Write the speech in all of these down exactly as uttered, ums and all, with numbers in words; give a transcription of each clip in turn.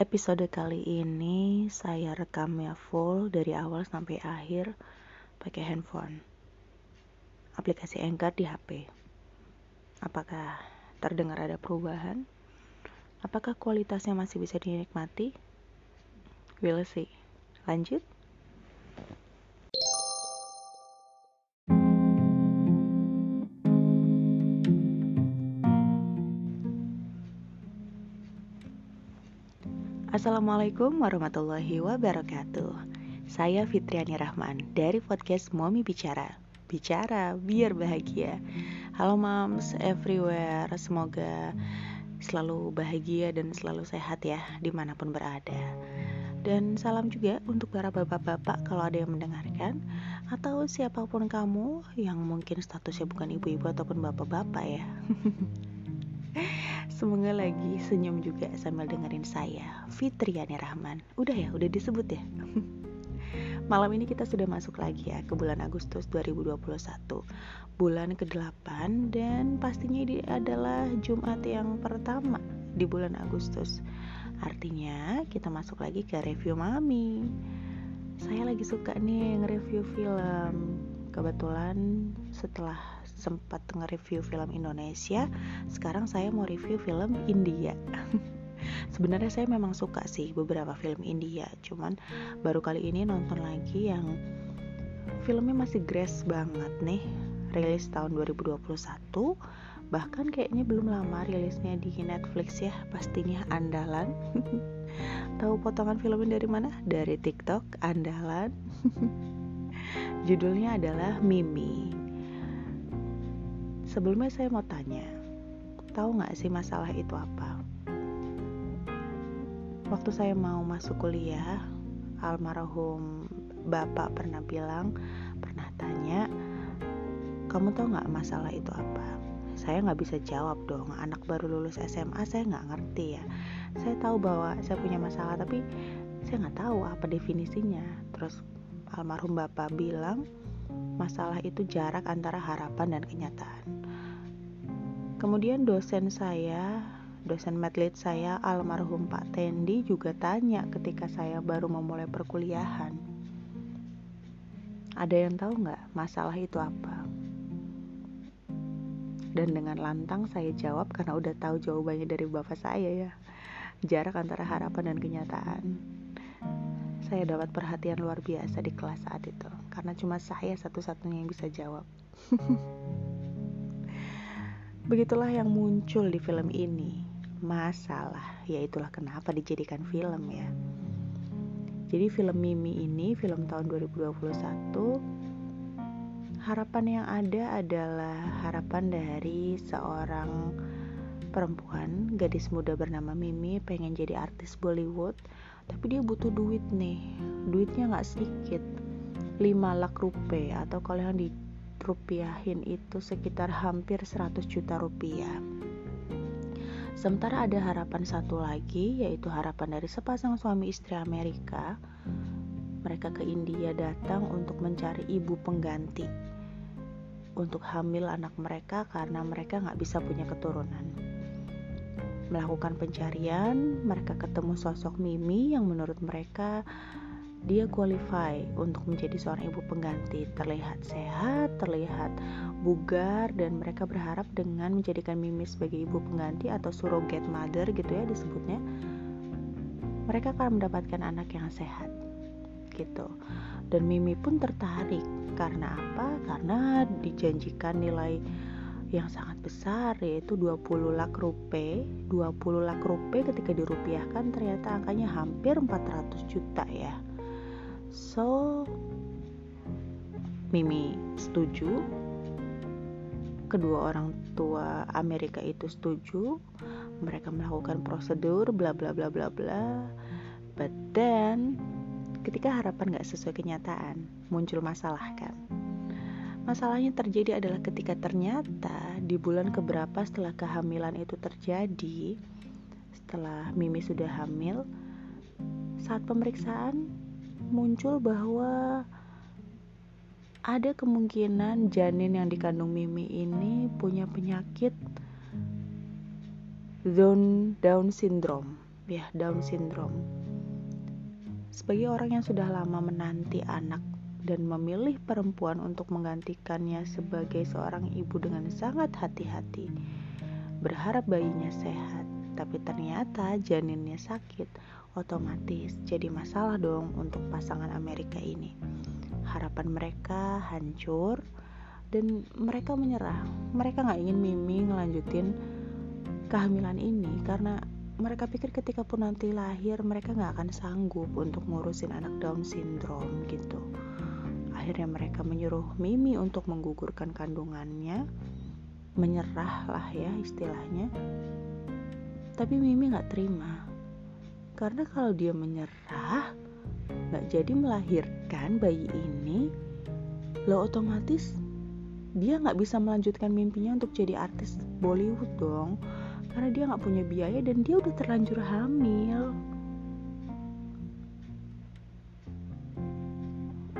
Episode kali ini saya rekamnya full dari awal sampai akhir pakai handphone. Aplikasi Anchor di H P. Apakah terdengar ada perubahan? Apakah kualitasnya masih bisa dinikmati? We'll see. Lanjut. Assalamualaikum warahmatullahi wabarakatuh. Saya Fitriani Rahman dari podcast Mommy Bicara. Bicara biar bahagia. Halo moms everywhere, semoga selalu bahagia dan selalu sehat ya dimanapun berada. Dan salam juga untuk para bapak-bapak kalau ada yang mendengarkan, atau siapapun kamu yang mungkin statusnya bukan ibu-ibu ataupun bapak-bapak ya. Semoga lagi senyum juga sambil dengerin saya, Fitriani Rahman. Udah ya, udah disebut ya. Malam ini kita sudah masuk lagi ya ke bulan Agustus dua ribu dua puluh satu, bulan kedelapan, dan pastinya ini adalah Jumat yang pertama di bulan Agustus. Artinya kita masuk lagi ke review Mami. Saya lagi suka nih nge-review film. Kebetulan setelah sempat nge-review film Indonesia, sekarang saya mau review film India. Sebenarnya saya memang suka sih beberapa film India, cuman baru kali ini nonton lagi yang filmnya masih grace banget nih, rilis tahun dua ribu dua puluh satu, bahkan kayaknya belum lama rilisnya di Netflix ya, pastinya andalan. Tahu potongan filmnya dari mana? Dari TikTok, andalan. Judulnya adalah Mimi. Sebelumnya saya mau tanya, tahu gak sih masalah itu apa? Waktu saya mau masuk kuliah, almarhum bapak pernah bilang, pernah tanya, kamu tahu gak masalah itu apa? Saya gak bisa jawab dong, anak baru lulus S M A saya gak ngerti ya. Saya tahu bahwa saya punya masalah, tapi saya gak tahu apa definisinya. Terus almarhum bapak bilang, masalah itu jarak antara harapan dan kenyataan. Kemudian dosen saya, dosen medlit saya, almarhum Pak Tendi juga tanya ketika saya baru memulai perkuliahan. Ada yang tahu nggak masalah itu apa? Dan dengan lantang saya jawab karena udah tahu jawabannya dari bapak saya ya. Jarak antara harapan dan kenyataan. Saya dapat perhatian luar biasa di kelas saat itu karena cuma saya satu-satunya yang bisa jawab. Begitulah yang muncul di film ini, masalah, ya itulah kenapa dijadikan film ya. Jadi film Mimi ini film tahun dua ribu dua puluh satu. Harapan yang ada adalah harapan dari seorang perempuan, gadis muda bernama Mimi, pengen jadi artis Bollywood. Tapi dia butuh duit nih, duitnya gak sedikit, lima lak rupiah atau kalau yang dirupiahin itu sekitar hampir seratus juta rupiah. Sementara ada harapan satu lagi, yaitu harapan dari sepasang suami istri Amerika. Mereka ke India datang untuk mencari ibu pengganti untuk hamil anak mereka karena mereka gak bisa punya keturunan. Melakukan pencarian, mereka ketemu sosok Mimi yang menurut mereka dia qualify untuk menjadi seorang ibu pengganti. Terlihat sehat, terlihat bugar, dan mereka berharap dengan menjadikan Mimi sebagai ibu pengganti atau surrogate mother gitu ya disebutnya, mereka akan mendapatkan anak yang sehat gitu. Dan Mimi pun tertarik karena apa? Karena dijanjikan nilai yang sangat besar, yaitu dua puluh lak rupiah. dua puluh lak rupiah ketika dirupiahkan ternyata angkanya hampir empat ratus juta ya. So Mimi setuju, kedua orang tua Amerika itu setuju. Mereka melakukan prosedur bla bla bla bla bla. But then ketika harapan gak sesuai kenyataan, muncul masalah kan. Masalahnya terjadi adalah ketika ternyata di bulan keberapa setelah kehamilan itu terjadi, setelah Mimi sudah hamil, saat pemeriksaan muncul bahwa ada kemungkinan janin yang dikandung Mimi ini punya penyakit Down syndrome ya, Down syndrome. Sebagai orang yang sudah lama menanti anak dan memilih perempuan untuk menggantikannya sebagai seorang ibu dengan sangat hati-hati, berharap bayinya sehat, tapi ternyata janinnya sakit, otomatis jadi masalah dong untuk pasangan Amerika ini. Harapan mereka hancur dan mereka menyerah. Mereka gak ingin Mimi ngelanjutin kehamilan ini karena mereka pikir ketika pun nanti lahir mereka gak akan sanggup untuk ngurusin anak Down syndrome gitu. Akhirnya mereka menyuruh Mimi untuk menggugurkan kandungannya, menyerah lah ya istilahnya. Tapi Mimi gak terima, karena kalau dia menyerah gak jadi melahirkan bayi ini, lo otomatis dia gak bisa melanjutkan mimpinya untuk jadi artis Bollywood dong, karena dia gak punya biaya dan dia udah terlanjur hamil.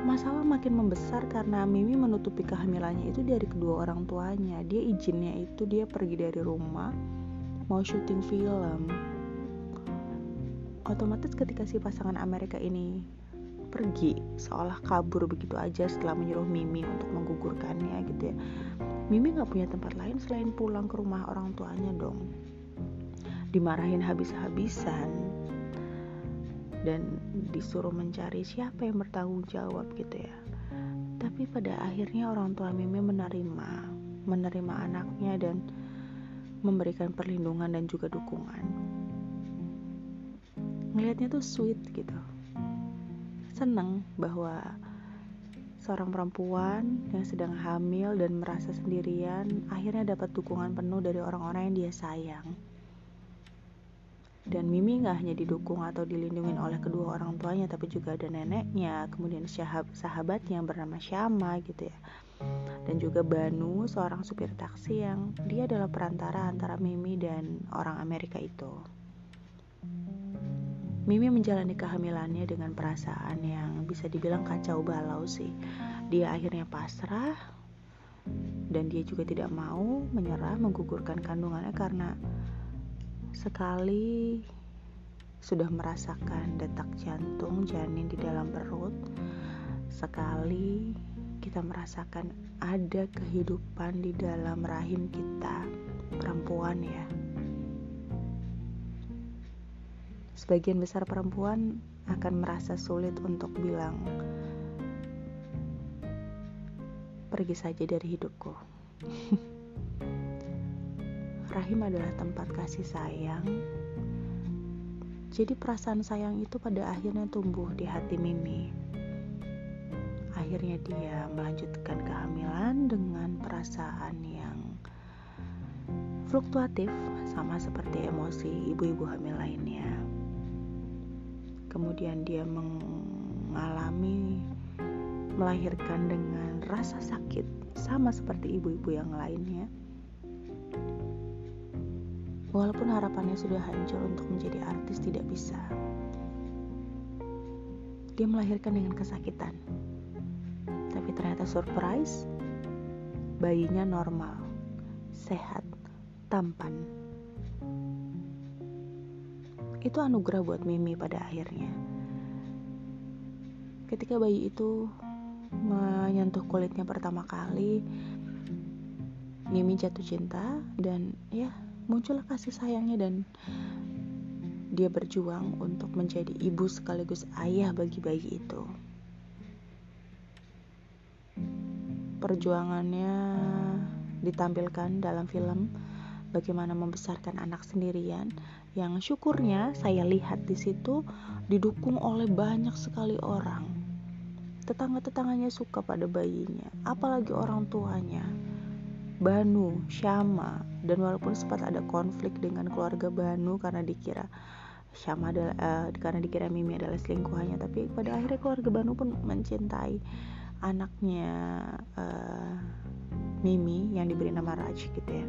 Masalah makin membesar karena Mimi menutupi kehamilannya itu dari kedua orang tuanya. Dia izinnya itu dia pergi dari rumah mau syuting film. Otomatis ketika si pasangan Amerika ini pergi, seolah kabur begitu aja setelah menyuruh Mimi untuk menggugurkannya gitu ya, Mimi gak punya tempat lain selain pulang ke rumah orang tuanya dong. Dimarahin habis-habisan dan disuruh mencari siapa yang bertanggung jawab gitu ya. Tapi pada akhirnya orang tua Mimi menerima menerima anaknya dan memberikan perlindungan dan juga dukungan. Ngelihatnya tuh sweet gitu, seneng bahwa seorang perempuan yang sedang hamil dan merasa sendirian akhirnya dapat dukungan penuh dari orang-orang yang dia sayang. Dan Mimi gak hanya didukung atau dilindungi oleh kedua orang tuanya, tapi juga ada neneknya, kemudian syahab, sahabatnya yang bernama Syama gitu ya, dan juga Banu, seorang supir taksi yang dia adalah perantara antara Mimi dan orang Amerika itu. Mimi menjalani kehamilannya dengan perasaan yang bisa dibilang kacau balau sih. Dia akhirnya pasrah dan dia juga tidak mau menyerah menggugurkan kandungannya karena sekali sudah merasakan detak jantung janin di dalam perut, sekali kita merasakan ada kehidupan di dalam rahim kita, perempuan ya. Sebagian besar perempuan akan merasa sulit untuk bilang, pergi saja dari hidupku. Rahim adalah tempat kasih sayang. Jadi perasaan sayang itu pada akhirnya tumbuh di hati Mimi. Akhirnya dia melanjutkan kehamilan dengan perasaan yang fluktuatif, sama seperti emosi ibu-ibu hamil lainnya. Kemudian dia mengalami melahirkan dengan rasa sakit sama seperti ibu-ibu yang lainnya. Walaupun harapannya sudah hancur untuk menjadi artis, tidak bisa. Dia melahirkan dengan kesakitan, tapi ternyata surprise, bayinya normal, sehat, tampan. Itu anugerah buat Mimi pada akhirnya. Ketika bayi itu menyentuh kulitnya pertama kali, Mimi jatuh cinta dan ya muncullah kasih sayangnya, dan dia berjuang untuk menjadi ibu sekaligus ayah bagi bayi itu. Perjuangannya ditampilkan dalam film bagaimana membesarkan anak sendirian, yang syukurnya saya lihat di situ didukung oleh banyak sekali orang. Tetangga-tetangganya suka pada bayinya, apalagi orang tuanya, Banu, Syama. Dan walaupun sempat ada konflik dengan keluarga Banu karena dikira Syama adalah, uh, karena dikira Mimi adalah selingkuhannya, tapi pada akhirnya keluarga Banu pun mencintai anaknya uh, Mimi yang diberi nama Raj gitu ya.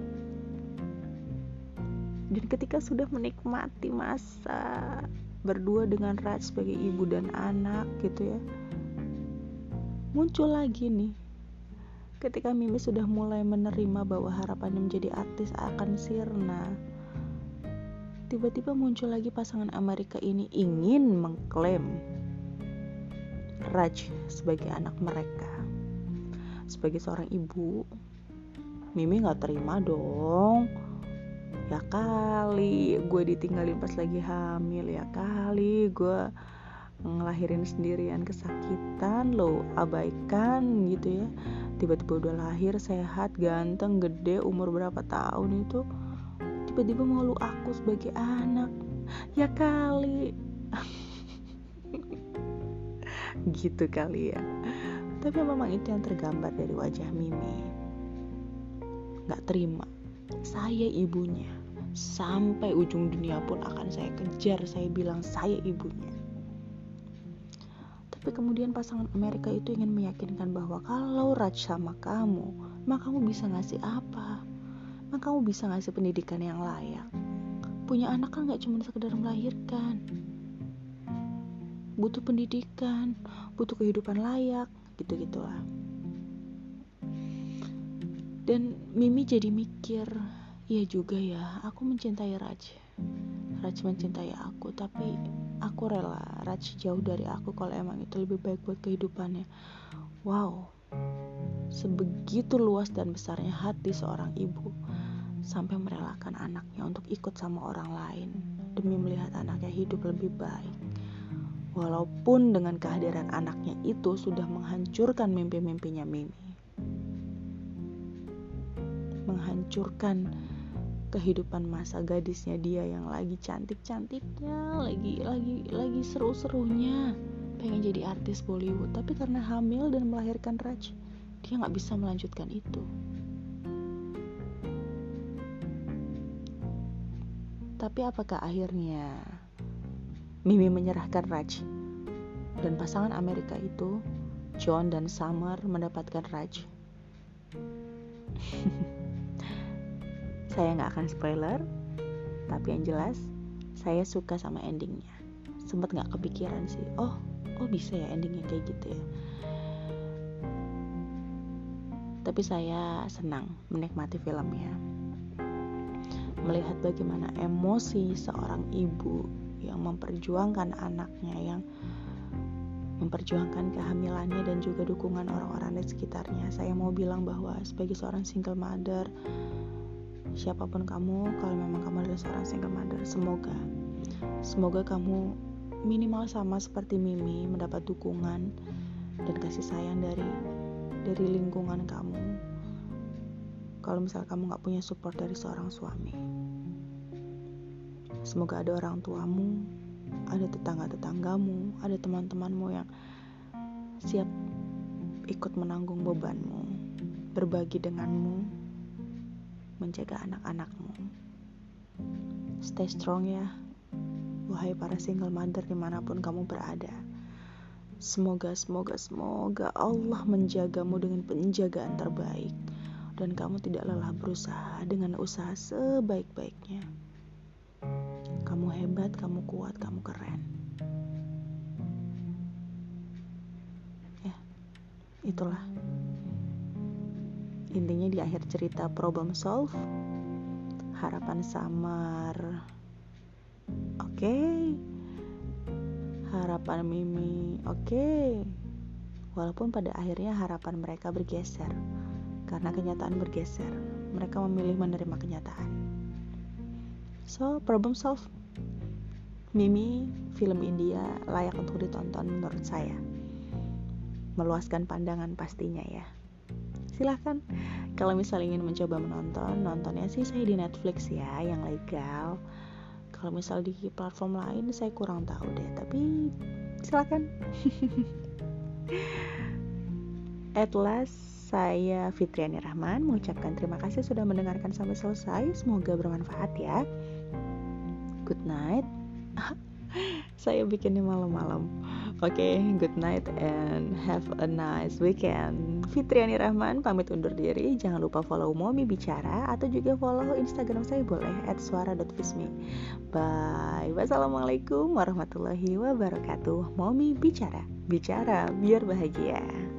Dan ketika sudah menikmati masa berdua dengan Raj sebagai ibu dan anak gitu ya, muncul lagi nih, ketika Mimi sudah mulai menerima bahwa harapannya menjadi artis akan sirna, tiba-tiba muncul lagi pasangan Amerika ini ingin mengklaim Raj sebagai anak mereka. Sebagai seorang ibu, Mimi gak terima dong. Ya kali gue ditinggalin pas lagi hamil, ya kali gue ngelahirin sendirian kesakitan, lo abaikan gitu ya. Tiba-tiba udah lahir, sehat, ganteng, gede, umur berapa tahun itu tiba-tiba mau lu aku sebagai anak, ya kali gitu kali ya. Tapi memang itu yang tergambar dari wajah Mimi. Gak terima, saya ibunya, sampai ujung dunia pun akan saya kejar, saya bilang saya ibunya. Tapi kemudian pasangan Amerika itu ingin meyakinkan bahwa kalau Raj sama kamu, maka kamu bisa ngasih apa? Maka kamu bisa ngasih pendidikan yang layak. Punya anak kan gak cuma sekedar melahirkan. Butuh pendidikan, butuh kehidupan layak, gitu-gitulah. Dan Mimi jadi mikir, iya juga ya, aku mencintai Raj. Raj mencintai aku, tapi aku rela Raj jauh dari aku kalau emang itu lebih baik buat kehidupannya. Wow, sebegitu luas dan besarnya hati seorang ibu sampai merelakan anaknya untuk ikut sama orang lain demi melihat anaknya hidup lebih baik, walaupun dengan kehadiran anaknya itu sudah menghancurkan mimpi-mimpinya Mimi, menghancurkan kehidupan masa gadisnya dia yang lagi cantik-cantiknya, lagi lagi lagi seru-serunya, pengen jadi artis Bollywood. Tapi karena hamil dan melahirkan Raj, dia nggak bisa melanjutkan itu. Tapi apakah akhirnya Mimi menyerahkan Raj dan pasangan Amerika itu, John dan Summer, mendapatkan Raj? Saya gak akan spoiler, tapi yang jelas saya suka sama endingnya. Sempet gak kepikiran sih, oh, oh bisa ya endingnya kayak gitu ya. Tapi saya senang menikmati filmnya, melihat bagaimana emosi seorang ibu yang memperjuangkan anaknya, yang memperjuangkan kehamilannya dan juga dukungan orang-orang di sekitarnya. Saya mau bilang bahwa sebagai seorang single mother, siapapun kamu, kalau memang kamu adalah seorang single mother, semoga semoga kamu minimal sama seperti Mimi mendapat dukungan dan kasih sayang dari dari lingkungan kamu. Kalau misal kamu nggak punya support dari seorang suami, semoga ada orang tuamu, ada tetangga-tetanggamu, ada teman-temanmu yang siap ikut menanggung bebanmu, berbagi denganmu, menjaga anak-anakmu. Stay strong ya, wahai para single mother dimanapun kamu berada. Semoga, semoga, semoga Allah menjagamu dengan penjagaan terbaik, dan kamu tidak lelah berusaha dengan usaha sebaik-baiknya. Kamu hebat, kamu kuat, kamu keren. Ya, itulah intinya di akhir cerita Problem Solve, harapan Samar oke okay. Harapan Mimi oke okay. Walaupun pada akhirnya harapan mereka bergeser karena kenyataan bergeser, mereka memilih menerima kenyataan. So, Problem Solve Mimi, film India, layak untuk ditonton menurut saya. Meluaskan pandangan pastinya ya. Silahkan, kalau misalnya ingin mencoba menonton, nontonnya sih saya di Netflix ya, yang legal. Kalau misal di platform lain saya kurang tahu deh, tapi silahkan. At last, saya Fitriani Rahman mengucapkan terima kasih sudah mendengarkan sampai selesai, semoga bermanfaat ya. Good night. Saya bikinnya malam-malam. Oke, okay, good night and have a nice weekend. Fitriani Rahman pamit undur diri. Jangan lupa follow Momi Bicara, atau juga follow Instagram saya boleh et suara dot vismi. Bye. Wassalamualaikum warahmatullahi wabarakatuh. Momi Bicara, bicara biar bahagia.